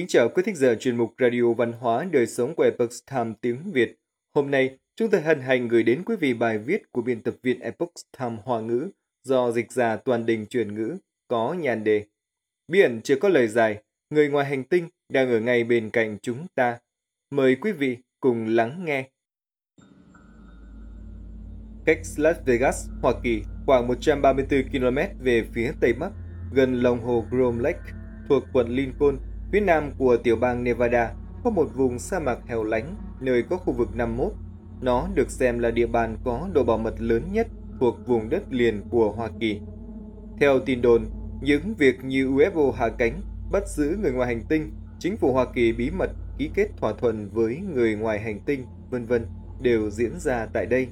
Kính chào quý thính giả chuyên mục Radio Văn hóa Đời Sống của Epoch Times tiếng Việt. Hôm nay, chúng tôi hân hạnh gửi đến quý vị bài viết của biên tập viên Epoch Times Hoa ngữ do dịch giả Toàn Đình chuyển ngữ có nhan đề Bí ẩn chưa có lời giải, người ngoài hành tinh đang ở ngay bên cạnh chúng ta. Mời quý vị cùng lắng nghe. Cách Las Vegas, Hoa Kỳ khoảng 134 km về phía tây bắc, gần lòng hồ Groom Lake thuộc quận Lincoln, phía nam của tiểu bang Nevada, có một vùng sa mạc hẻo lánh nơi có khu vực 51. Nó được xem là địa bàn có độ bảo mật lớn nhất thuộc vùng đất liền của Hoa Kỳ. Theo tin đồn, những việc như UFO hạ cánh, bắt giữ người ngoài hành tinh, chính phủ Hoa Kỳ bí mật ký kết thỏa thuận với người ngoài hành tinh, v.v. đều diễn ra tại đây.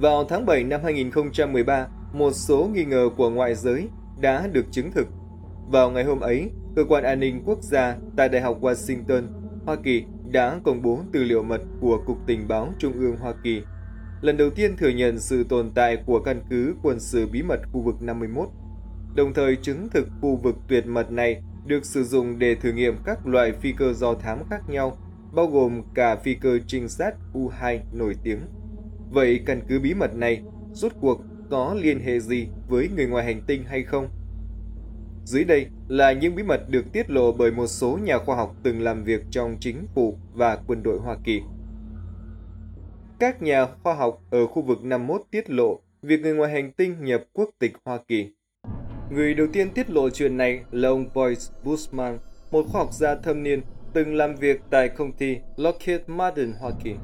Vào tháng 7 năm 2013, một số nghi ngờ của ngoại giới đã được chứng thực. Vào ngày hôm ấy, Cơ quan An ninh Quốc gia tại Đại học Washington, Hoa Kỳ đã công bố tư liệu mật của Cục Tình báo Trung ương Hoa Kỳ, lần đầu tiên thừa nhận sự tồn tại của căn cứ quân sự bí mật khu vực 51, đồng thời chứng thực khu vực tuyệt mật này được sử dụng để thử nghiệm các loại phi cơ do thám khác nhau, bao gồm cả phi cơ trinh sát U-2 nổi tiếng. Vậy căn cứ bí mật này, rốt cuộc có liên hệ gì với người ngoài hành tinh hay không? Dưới đây là những bí mật được tiết lộ bởi một số nhà khoa học từng làm việc trong chính phủ và quân đội Hoa Kỳ. Các nhà khoa học ở khu vực 51 tiết lộ việc người ngoài hành tinh nhập quốc tịch Hoa Kỳ. Người đầu tiên tiết lộ chuyện này là ông Boyce Bushman, một khoa học gia thâm niên từng làm việc tại công ty Lockheed Martin, Hoa Kỳ.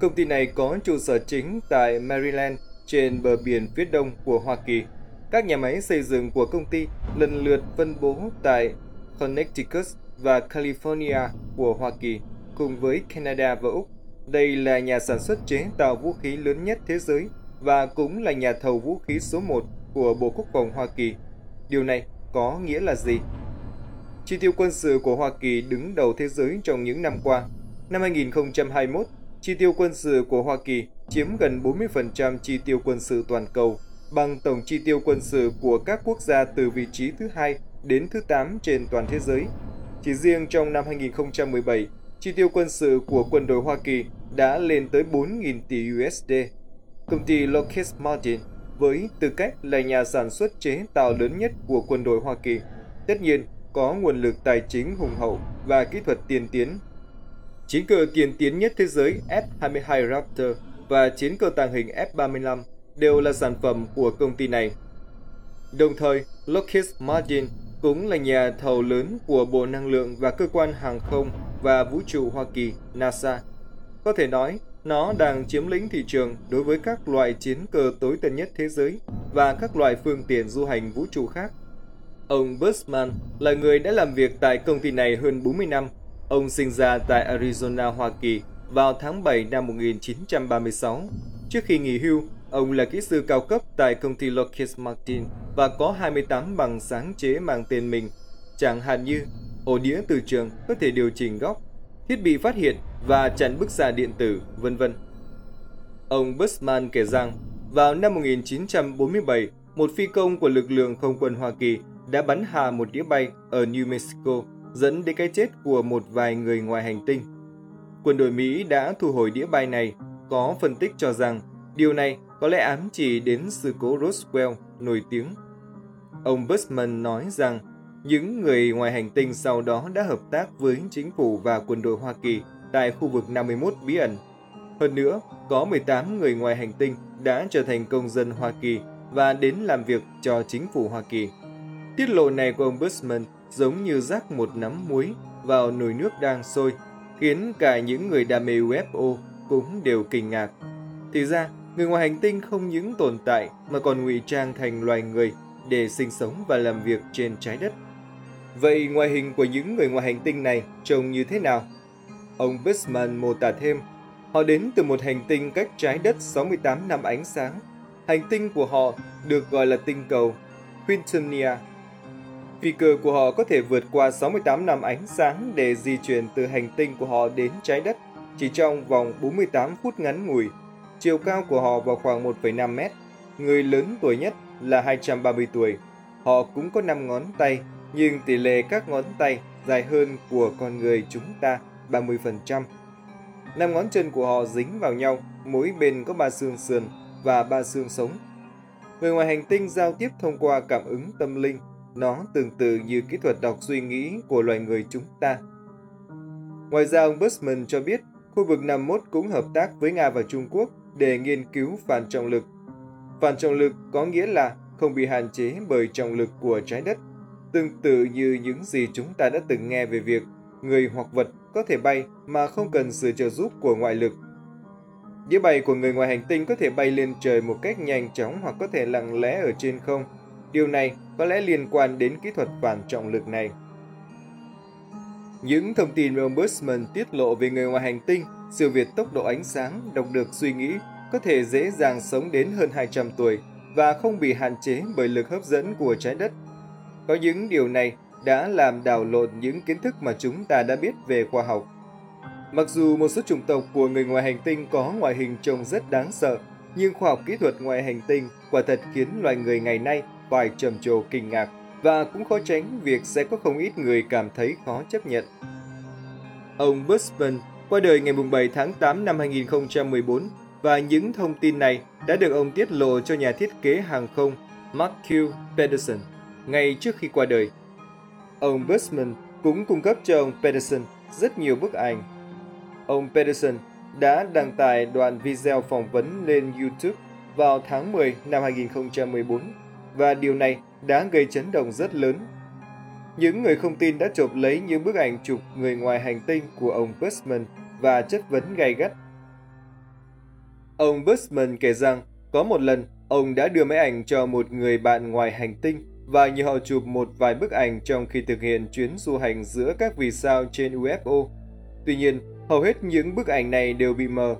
Công ty này có trụ sở chính tại Maryland trên bờ biển phía đông của Hoa Kỳ. Các nhà máy xây dựng của công ty lần lượt phân bố tại Connecticut và California của Hoa Kỳ, cùng với Canada và Úc. Đây là nhà sản xuất chế tạo vũ khí lớn nhất thế giới và cũng là nhà thầu vũ khí số 1 của Bộ Quốc phòng Hoa Kỳ. Điều này có nghĩa là gì? Chi tiêu quân sự của Hoa Kỳ đứng đầu thế giới trong những năm qua. Năm 2021, chi tiêu quân sự của Hoa Kỳ chiếm gần 40% chi tiêu quân sự toàn cầu, bằng tổng chi tiêu quân sự của các quốc gia từ vị trí thứ 2 đến thứ 8 trên toàn thế giới. Chỉ riêng trong năm 2017, chi tiêu quân sự của quân đội Hoa Kỳ đã lên tới 4.000 tỷ USD. Công ty Lockheed Martin, với tư cách là nhà sản xuất chế tạo lớn nhất của quân đội Hoa Kỳ, tất nhiên có nguồn lực tài chính hùng hậu và kỹ thuật tiên tiến. Chiến cơ tiên tiến nhất thế giới F-22 Raptor và chiến cơ tàng hình F-35 đều là sản phẩm của công ty này. Đồng thời, Lockheed Martin cũng là nhà thầu lớn của Bộ Năng lượng và Cơ quan Hàng không và Vũ trụ Hoa Kỳ NASA. Có thể nói, nó đang chiếm lĩnh thị trường đối với các loại chiến cơ tối tân nhất thế giới và các loại phương tiện du hành vũ trụ khác. Ông Bushman là người đã làm việc tại công ty này hơn 40 năm. Ông sinh ra tại Arizona, Hoa Kỳ vào tháng 7 năm 1936. Trước khi nghỉ hưu, ông là kỹ sư cao cấp tại công ty Lockheed Martin và có 28 bằng sáng chế mang tên mình, chẳng hạn như ổ đĩa từ trường có thể điều chỉnh góc, thiết bị phát hiện và chặn bức xạ điện tử, v.v. Ông Bushman kể rằng, vào năm 1947, một phi công của lực lượng không quân Hoa Kỳ đã bắn hạ một đĩa bay ở New Mexico, dẫn đến cái chết của một vài người ngoài hành tinh. Quân đội Mỹ đã thu hồi đĩa bay này, có phân tích cho rằng điều này có lẽ ám chỉ đến sự cố Roswell nổi tiếng. Ông Bushman nói rằng những người ngoài hành tinh sau đó đã hợp tác với chính phủ và quân đội Hoa Kỳ tại khu vực 51 bí ẩn. Hơn nữa, có 18 người ngoài hành tinh đã trở thành công dân Hoa Kỳ và đến làm việc cho chính phủ Hoa Kỳ. Tiết lộ này của ông Bushman giống như rắc một nắm muối vào nồi nước đang sôi, khiến cả những người đam mê UFO cũng đều kinh ngạc. Thì ra, người ngoài hành tinh không những tồn tại mà còn ngụy trang thành loài người để sinh sống và làm việc trên trái đất. Vậy ngoại hình của những người ngoài hành tinh này trông như thế nào? Ông Bushman mô tả thêm, họ đến từ một hành tinh cách trái đất 68 năm ánh sáng. Hành tinh của họ được gọi là tinh cầu Quintunia. Phi cơ của họ có thể vượt qua 68 năm ánh sáng để di chuyển từ hành tinh của họ đến trái đất chỉ trong vòng 48 phút ngắn ngủi. Chiều cao của họ vào khoảng 1,5 mét. Người lớn tuổi nhất là 230 tuổi. Họ cũng có 5 ngón tay, nhưng tỷ lệ các ngón tay dài hơn của con người chúng ta 30%. 5 ngón chân của họ dính vào nhau, mỗi bên có 3 xương sườn và 3 xương sống. Người ngoài hành tinh giao tiếp thông qua cảm ứng tâm linh, nó tương tự như kỹ thuật đọc suy nghĩ của loài người chúng ta. Ngoài ra, ông Bushman cho biết, khu vực 51 cũng hợp tác với Nga và Trung Quốc để nghiên cứu phản trọng lực. Phản trọng lực có nghĩa là không bị hạn chế bởi trọng lực của trái đất, tương tự như những gì chúng ta đã từng nghe về việc người hoặc vật có thể bay mà không cần sự trợ giúp của ngoại lực. Đĩa bay của người ngoài hành tinh có thể bay lên trời một cách nhanh chóng hoặc có thể lặng lẽ ở trên không. Điều này có lẽ liên quan đến kỹ thuật phản trọng lực này. Những thông tin mà ông Bushman tiết lộ về người ngoài hành tinh, siêu việt tốc độ ánh sáng, đọc được suy nghĩ, có thể dễ dàng sống đến hơn 200 tuổi và không bị hạn chế bởi lực hấp dẫn của trái đất. Có những điều này đã làm đảo lộn những kiến thức mà chúng ta đã biết về khoa học. Mặc dù một số chủng tộc của người ngoài hành tinh có ngoại hình trông rất đáng sợ, nhưng khoa học kỹ thuật ngoài hành tinh quả thật khiến loài người ngày nay phải trầm trồ kinh ngạc, và cũng khó tránh việc sẽ có không ít người cảm thấy khó chấp nhận. Ông Bushman qua đời ngày 7 tháng 8 năm 2014, và những thông tin này đã được ông tiết lộ cho nhà thiết kế hàng không Mark Q. Pedersen ngay trước khi qua đời. Ông Bushman cũng cung cấp cho ông Pedersen rất nhiều bức ảnh. Ông Pedersen đã đăng tải đoạn video phỏng vấn lên YouTube vào tháng 10 năm 2014, và điều này đã gây chấn động rất lớn. Những người không tin đã chộp lấy những bức ảnh chụp người ngoài hành tinh của ông Bushman và chất vấn gay gắt. Ông Bushman kể rằng có một lần ông đã đưa máy ảnh cho một người bạn ngoài hành tinh và nhờ họ chụp một vài bức ảnh trong khi thực hiện chuyến du hành giữa các vì sao trên UFO. Tuy nhiên, hầu hết những bức ảnh này đều bị mờ.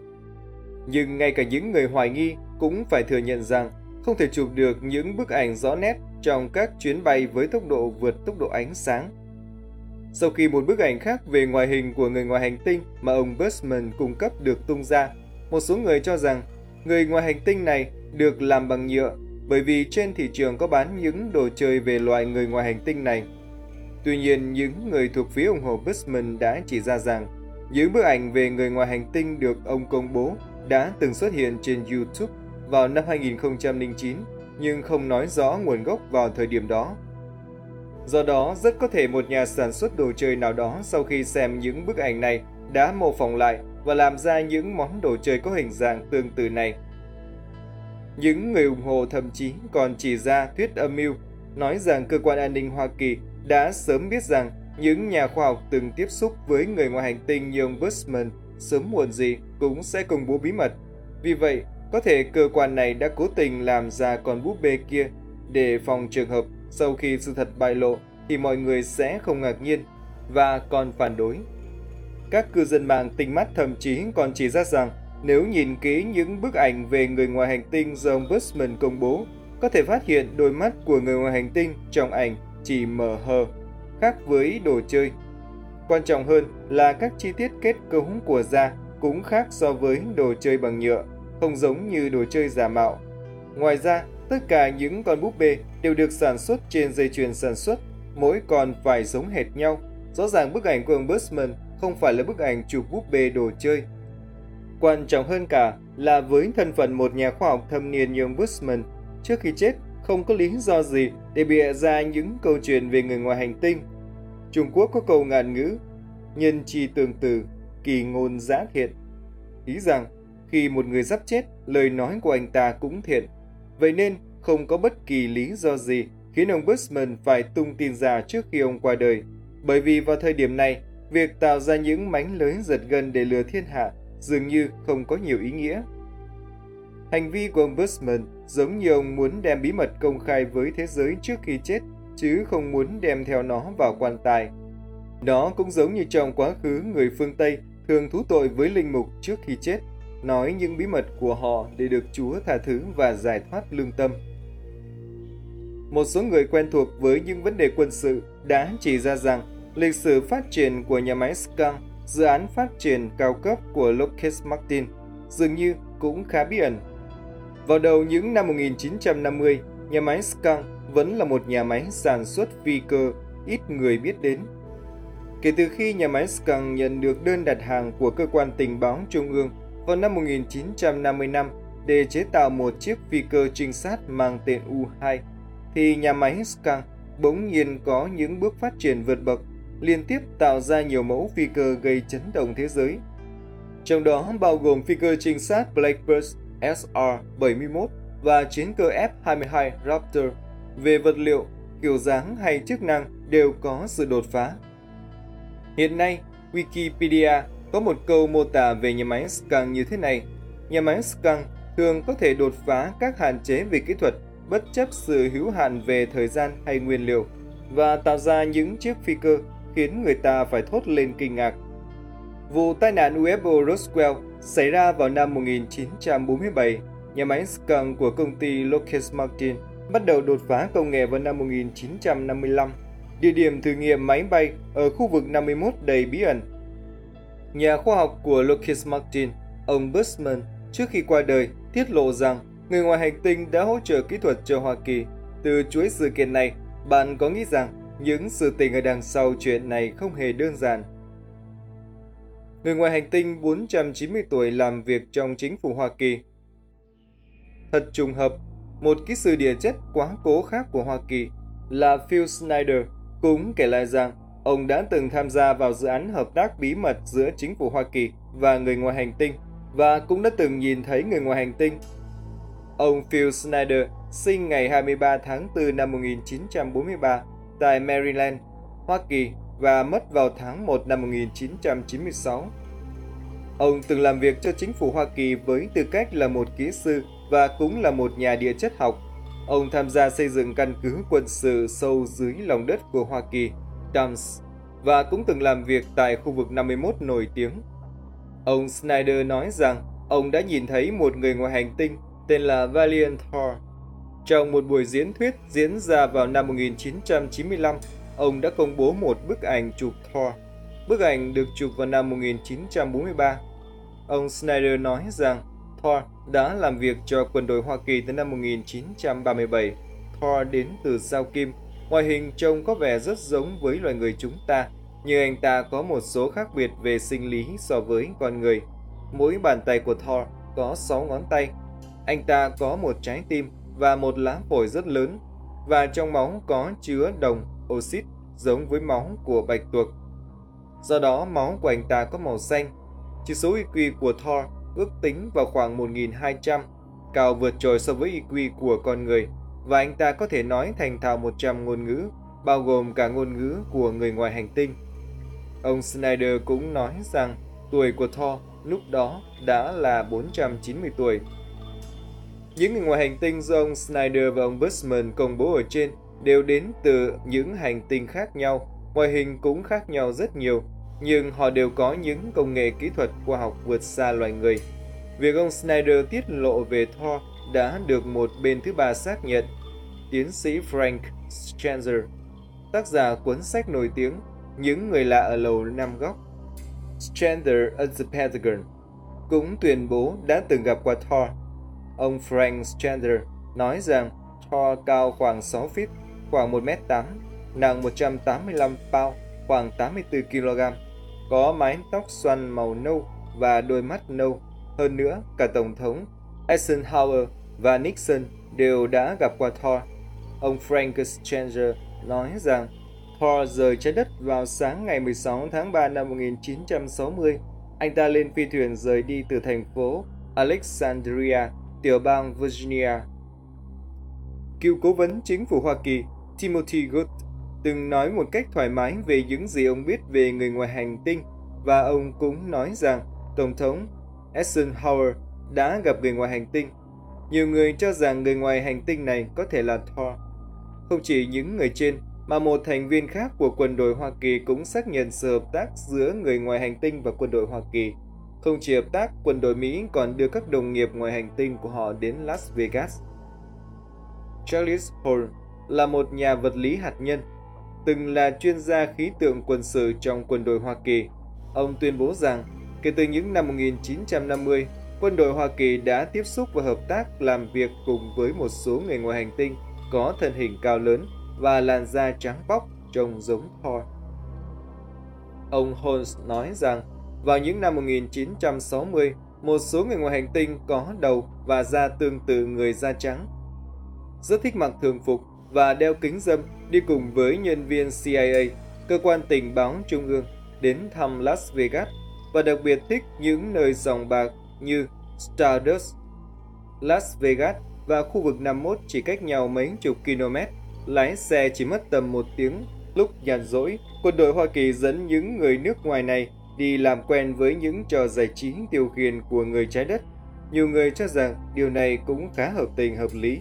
Nhưng ngay cả những người hoài nghi cũng phải thừa nhận rằng không thể chụp được những bức ảnh rõ nét trong các chuyến bay với tốc độ vượt tốc độ ánh sáng. Sau khi một bức ảnh khác về ngoại hình của người ngoài hành tinh mà ông Bushman cung cấp được tung ra, một số người cho rằng người ngoài hành tinh này được làm bằng nhựa bởi vì trên thị trường có bán những đồ chơi về loại người ngoài hành tinh này. Tuy nhiên, những người thuộc phía ủng hộ Bushman đã chỉ ra rằng những bức ảnh về người ngoài hành tinh được ông công bố đã từng xuất hiện trên YouTube vào năm 2009, nhưng không nói rõ nguồn gốc vào thời điểm đó. Do đó, rất có thể một nhà sản xuất đồ chơi nào đó sau khi xem những bức ảnh này đã mô phỏng lại và làm ra những món đồ chơi có hình dạng tương tự này. Những người ủng hộ thậm chí còn chỉ ra thuyết âm mưu, nói rằng cơ quan an ninh Hoa Kỳ đã sớm biết rằng những nhà khoa học từng tiếp xúc với người ngoài hành tinh như ông Bushman sớm muộn gì cũng sẽ công bố bí mật. Vì vậy, có thể cơ quan này đã cố tình làm ra con búp bê kia để phòng trường hợp sau khi sự thật bại lộ thì mọi người sẽ không ngạc nhiên và còn phản đối. Các cư dân mạng tinh mắt thậm chí còn chỉ ra rằng nếu nhìn kỹ những bức ảnh về người ngoài hành tinh do ông Bushman công bố, có thể phát hiện đôi mắt của người ngoài hành tinh trong ảnh chỉ mờ hờ, khác với đồ chơi. Quan trọng hơn là các chi tiết kết cấu của da cũng khác so với đồ chơi bằng nhựa, không giống như đồ chơi giả mạo. Ngoài ra, tất cả những con búp bê đều được sản xuất trên dây chuyền sản xuất, mỗi con phải giống hệt nhau. Rõ ràng bức ảnh của ông Bushman không phải là bức ảnh chụp búp bê đồ chơi. Quan trọng hơn cả là với thân phận một nhà khoa học thâm niên như ông Bushman, trước khi chết không có lý do gì để bịa ra những câu chuyện về người ngoài hành tinh. Trung Quốc có câu ngạn ngữ, nhân chi tương từ, kỳ ngôn giã thiện, ý rằng khi một người sắp chết, lời nói của anh ta cũng thiện. Vậy nên, không có bất kỳ lý do gì khiến ông Bushman phải tung tin ra trước khi ông qua đời. Bởi vì vào thời điểm này, việc tạo ra những mánh lới giật gân để lừa thiên hạ dường như không có nhiều ý nghĩa. Hành vi của ông Bushman giống như ông muốn đem bí mật công khai với thế giới trước khi chết, chứ không muốn đem theo nó vào quan tài. Đó cũng giống như trong quá khứ người phương Tây thường thú tội với linh mục trước khi chết, nói những bí mật của họ để được Chúa tha thứ và giải thoát lương tâm. Một số người quen thuộc với những vấn đề quân sự đã chỉ ra rằng lịch sử phát triển của nhà máy Skunk, dự án phát triển cao cấp của Lockheed Martin, dường như cũng khá bí ẩn. Vào đầu những năm 1950, nhà máy Skunk vẫn là một nhà máy sản xuất phi cơ ít người biết đến. Kể từ khi nhà máy Skunk nhận được đơn đặt hàng của cơ quan tình báo Trung ương vào năm 1955 để chế tạo một chiếc phi cơ trinh sát mang tên U-2, thì nhà máy Skunk bỗng nhiên có những bước phát triển vượt bậc, liên tiếp tạo ra nhiều mẫu phi cơ gây chấn động thế giới. Trong đó bao gồm phi cơ trinh sát Blackbird SR-71 và chiến cơ F-22 Raptor. Về vật liệu, kiểu dáng hay chức năng đều có sự đột phá. Hiện nay, Wikipedia có một câu mô tả về nhà máy Skunk như thế này: nhà máy Skunk thường có thể đột phá các hạn chế về kỹ thuật bất chấp sự hữu hạn về thời gian hay nguyên liệu, và tạo ra những chiếc phi cơ khiến người ta phải thốt lên kinh ngạc. Vụ tai nạn UFO Roswell xảy ra vào năm 1947, nhà máy Skunk của công ty Lockheed Martin bắt đầu đột phá công nghệ vào năm 1955. Địa điểm thử nghiệm máy bay ở khu vực 51 đầy bí ẩn. Nhà khoa học của Lockheed Martin, ông Bushman, trước khi qua đời, tiết lộ rằng người ngoài hành tinh đã hỗ trợ kỹ thuật cho Hoa Kỳ. Từ chuỗi sự kiện này, bạn có nghĩ rằng những sự tình ở đằng sau chuyện này không hề đơn giản. Người ngoài hành tinh 490 tuổi làm việc trong chính phủ Hoa Kỳ. Thật trùng hợp, một kỹ sư địa chất quá cố khác của Hoa Kỳ là Phil Schneider cũng kể lại rằng ông đã từng tham gia vào dự án hợp tác bí mật giữa chính phủ Hoa Kỳ và người ngoài hành tinh, và cũng đã từng nhìn thấy người ngoài hành tinh. Ông Phil Schneider sinh ngày 23 tháng 4 năm 1943 tại Maryland, Hoa Kỳ và mất vào tháng 1 năm 1996. Ông từng làm việc cho chính phủ Hoa Kỳ với tư cách là một kỹ sư và cũng là một nhà địa chất học. Ông tham gia xây dựng căn cứ quân sự sâu dưới lòng đất của Hoa Kỳ, Tams, và cũng từng làm việc tại khu vực 51 nổi tiếng. Ông Schneider nói rằng ông đã nhìn thấy một người ngoài hành tinh tên là Valiant Thor. Trong một buổi diễn thuyết diễn ra vào năm 1995, ông đã công bố một bức ảnh chụp Thor. Bức ảnh được chụp vào năm 1943. Ông Schneider nói rằng Thor đã làm việc cho quân đội Hoa Kỳ từ năm 1937. Thor đến từ sao Kim, ngoại hình trông có vẻ rất giống với loài người chúng ta, nhưng anh ta có một số khác biệt về sinh lý so với con người. Mỗi bàn tay của Thor có 6 ngón tay. Anh ta có một trái tim và một lá phổi rất lớn, và trong máu có chứa đồng, oxit giống với máu của bạch tuộc. Do đó máu của anh ta có màu xanh. Chỉ số IQ của Thor ước tính vào khoảng 1.200, cao vượt trội so với IQ của con người, và anh ta có thể nói thành thạo 100 ngôn ngữ, bao gồm cả ngôn ngữ của người ngoài hành tinh. Ông Schneider cũng nói rằng tuổi của Thor lúc đó đã là 490 tuổi. Những người ngoài hành tinh do ông Schneider và ông Bushman công bố ở trên đều đến từ những hành tinh khác nhau, ngoại hình cũng khác nhau rất nhiều, nhưng họ đều có những công nghệ kỹ thuật khoa học vượt xa loài người. Việc ông Schneider tiết lộ về Thor đã được một bên thứ ba xác nhận. Tiến sĩ Frank Stranger, tác giả cuốn sách nổi tiếng Những người lạ ở lầu Năm Góc, Stranger at the Pentagon, cũng tuyên bố đã từng gặp qua Thor. Ông Frank Stranger nói rằng Thor cao khoảng 6 feet, khoảng 1m8, nặng 185 pound, khoảng 84kg, có mái tóc xoăn màu nâu và đôi mắt nâu. Hơn nữa, cả Tổng thống Eisenhower và Nixon đều đã gặp qua Thor. Ông Frank Stranger nói rằng Thor rời trái đất vào sáng ngày 16 tháng 3 năm 1960. Anh ta lên phi thuyền rời đi từ thành phố Alexandria, tiểu bang Virginia. Cựu cố vấn chính phủ Hoa Kỳ Timothy Goode từng nói một cách thoải mái về những gì ông biết về người ngoài hành tinh, và ông cũng nói rằng Tổng thống Eisenhower đã gặp người ngoài hành tinh. Nhiều người cho rằng người ngoài hành tinh này có thể là Thor. Không chỉ những người trên, mà một thành viên khác của quân đội Hoa Kỳ cũng xác nhận sự hợp tác giữa người ngoài hành tinh và quân đội Hoa Kỳ. Không chỉ hợp tác, quân đội Mỹ còn đưa các đồng nghiệp ngoài hành tinh của họ đến Las Vegas. Charles Hall là một nhà vật lý hạt nhân, từng là chuyên gia khí tượng quân sự trong quân đội Hoa Kỳ. Ông tuyên bố rằng, kể từ những năm 1950, quân đội Hoa Kỳ đã tiếp xúc và hợp tác làm việc cùng với một số người ngoài hành tinh có thân hình cao lớn và làn da trắng bóc trông giống Thor. Ông Holmes nói rằng, vào những năm 1960, một số người ngoài hành tinh có đầu và da tương tự người da trắng, rất thích mặc thường phục và đeo kính râm đi cùng với nhân viên CIA, cơ quan tình báo trung ương, đến thăm Las Vegas và đặc biệt thích những nơi sòng bạc như Stardust. Las Vegas và khu vực 51 chỉ cách nhau mấy chục km, lái xe chỉ mất tầm 1 tiếng. Lúc nhàn rỗi, quân đội Hoa Kỳ dẫn những người nước ngoài này đi làm quen với những trò giải trí tiêu khiển của người trái đất. Nhiều người cho rằng điều này cũng khá hợp tình hợp lý.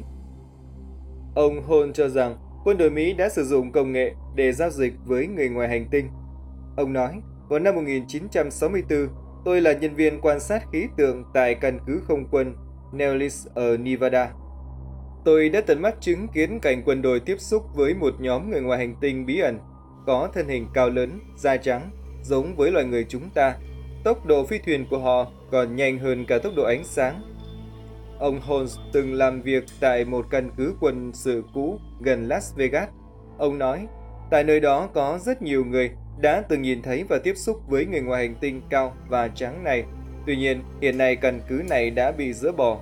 Ông Hall cho rằng quân đội Mỹ đã sử dụng công nghệ để giao dịch với người ngoài hành tinh. Ông nói, vào năm 1964, tôi là nhân viên quan sát khí tượng tại căn cứ không quân Nellis ở Nevada. Tôi đã tận mắt chứng kiến cảnh quân đội tiếp xúc với một nhóm người ngoài hành tinh bí ẩn, có thân hình cao lớn, da trắng, giống với loài người chúng ta. Tốc độ phi thuyền của họ còn nhanh hơn cả tốc độ ánh sáng. Ông Holmes từng làm việc tại một căn cứ quân sự cũ gần Las Vegas. Ông nói, tại nơi đó có rất nhiều người đã từng nhìn thấy và tiếp xúc với người ngoài hành tinh cao và trắng này. Tuy nhiên, hiện nay căn cứ này đã bị dỡ bỏ.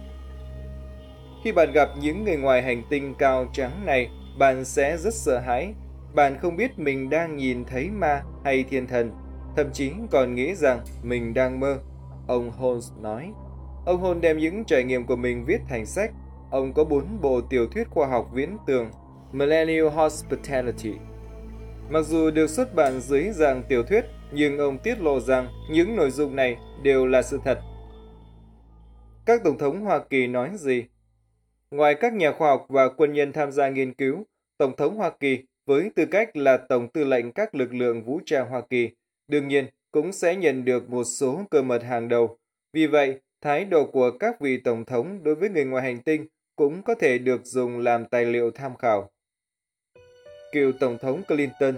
Khi bạn gặp những người ngoài hành tinh cao trắng này, bạn sẽ rất sợ hãi. Bạn không biết mình đang nhìn thấy ma hay thiên thần, thậm chí còn nghĩ rằng mình đang mơ, ông Holmes nói. Ông Holmes đem những trải nghiệm của mình viết thành sách. Ông có 4 bộ tiểu thuyết khoa học viễn tưởng, Millennial Hospitality. Mặc dù được xuất bản dưới dạng tiểu thuyết, nhưng ông tiết lộ rằng những nội dung này đều là sự thật. Các tổng thống Hoa Kỳ nói gì? Ngoài các nhà khoa học và quân nhân tham gia nghiên cứu, Tổng thống Hoa Kỳ với tư cách là Tổng tư lệnh các lực lượng vũ trang Hoa Kỳ, đương nhiên cũng sẽ nhận được một số cơ mật hàng đầu. Vì vậy, thái độ của các vị Tổng thống đối với người ngoài hành tinh cũng có thể được dùng làm tài liệu tham khảo. Cựu Tổng thống Clinton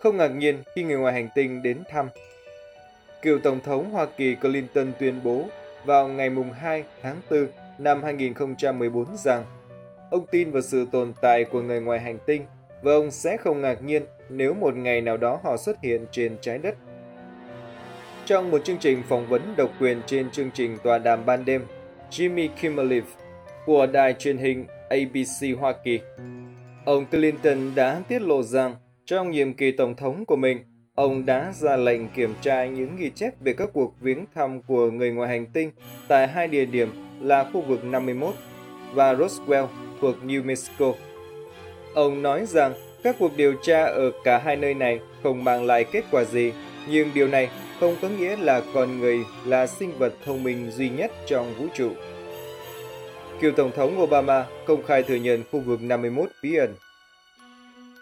không ngạc nhiên khi người ngoài hành tinh đến thăm. Cựu Tổng thống Hoa Kỳ Clinton tuyên bố vào ngày 2 tháng 4 năm 2014 rằng ông tin vào sự tồn tại của người ngoài hành tinh và ông sẽ không ngạc nhiên nếu một ngày nào đó họ xuất hiện trên trái đất. Trong một chương trình phỏng vấn độc quyền trên chương trình Tọa đàm ban đêm Jimmy Kimmel Live của đài truyền hình ABC Hoa Kỳ, ông Clinton đã tiết lộ rằng trong nhiệm kỳ Tổng thống của mình, ông đã ra lệnh kiểm tra những ghi chép về các cuộc viếng thăm của người ngoài hành tinh tại 2 địa điểm là khu vực 51 và Roswell thuộc New Mexico. Ông nói rằng các cuộc điều tra ở cả 2 nơi này không mang lại kết quả gì, nhưng điều này không có nghĩa là con người là sinh vật thông minh duy nhất trong vũ trụ. Cựu Tổng thống Obama công khai thừa nhận khu vực 51 bí ẩn.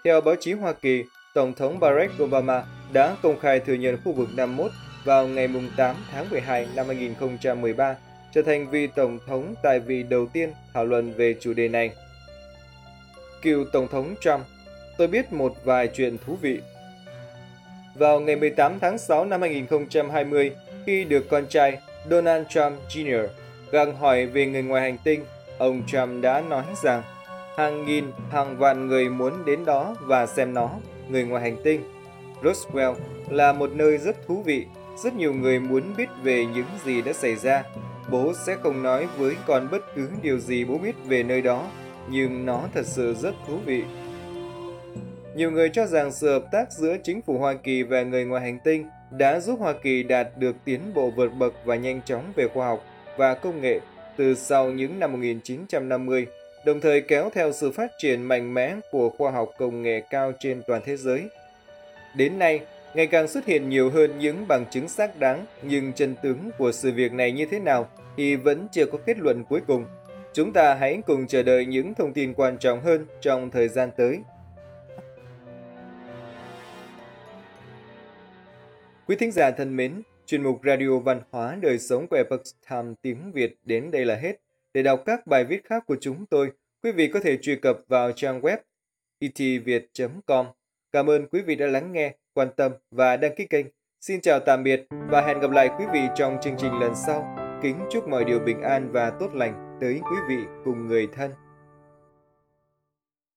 Theo báo chí Hoa Kỳ, Tổng thống Barack Obama đã công khai thừa nhận khu vực 51 vào ngày 8 tháng 12 năm 2013, trở thành vị Tổng thống tại vị đầu tiên thảo luận về chủ đề này. Cựu Tổng thống Trump, tôi biết một vài chuyện thú vị. Vào ngày 18 tháng 6 năm 2020, khi được con trai Donald Trump Jr. gặng hỏi về người ngoài hành tinh, ông Trump đã nói rằng hàng nghìn, hàng vạn người muốn đến đó và xem nó, người ngoài hành tinh. Roswell là một nơi rất thú vị, rất nhiều người muốn biết về những gì đã xảy ra. Bố sẽ không nói với con bất cứ điều gì bố biết về nơi đó, nhưng nó thật sự rất thú vị. Nhiều người cho rằng sự hợp tác giữa chính phủ Hoa Kỳ và người ngoài hành tinh đã giúp Hoa Kỳ đạt được tiến bộ vượt bậc và nhanh chóng về khoa học và công nghệ từ sau những năm 1950, đồng thời kéo theo sự phát triển mạnh mẽ của khoa học công nghệ cao trên toàn thế giới. Đến nay, ngày càng xuất hiện nhiều hơn những bằng chứng xác đáng, nhưng chân tướng của sự việc này như thế nào thì vẫn chưa có kết luận cuối cùng. Chúng ta hãy cùng chờ đợi những thông tin quan trọng hơn trong thời gian tới. Quý thính giả thân mến, chuyên mục Radio Văn hóa Đời Sống của Epoch Times tiếng Việt đến đây là hết. Để đọc các bài viết khác của chúng tôi, quý vị có thể truy cập vào trang web itviet.com. Cảm ơn quý vị đã lắng nghe, quan tâm và đăng ký kênh. Xin chào tạm biệt và hẹn gặp lại quý vị trong chương trình lần sau. Kính chúc mọi điều bình an và tốt lành tới quý vị cùng người thân.